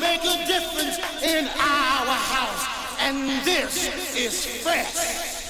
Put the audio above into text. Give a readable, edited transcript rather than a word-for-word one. Make a difference in our house, and this is fresh.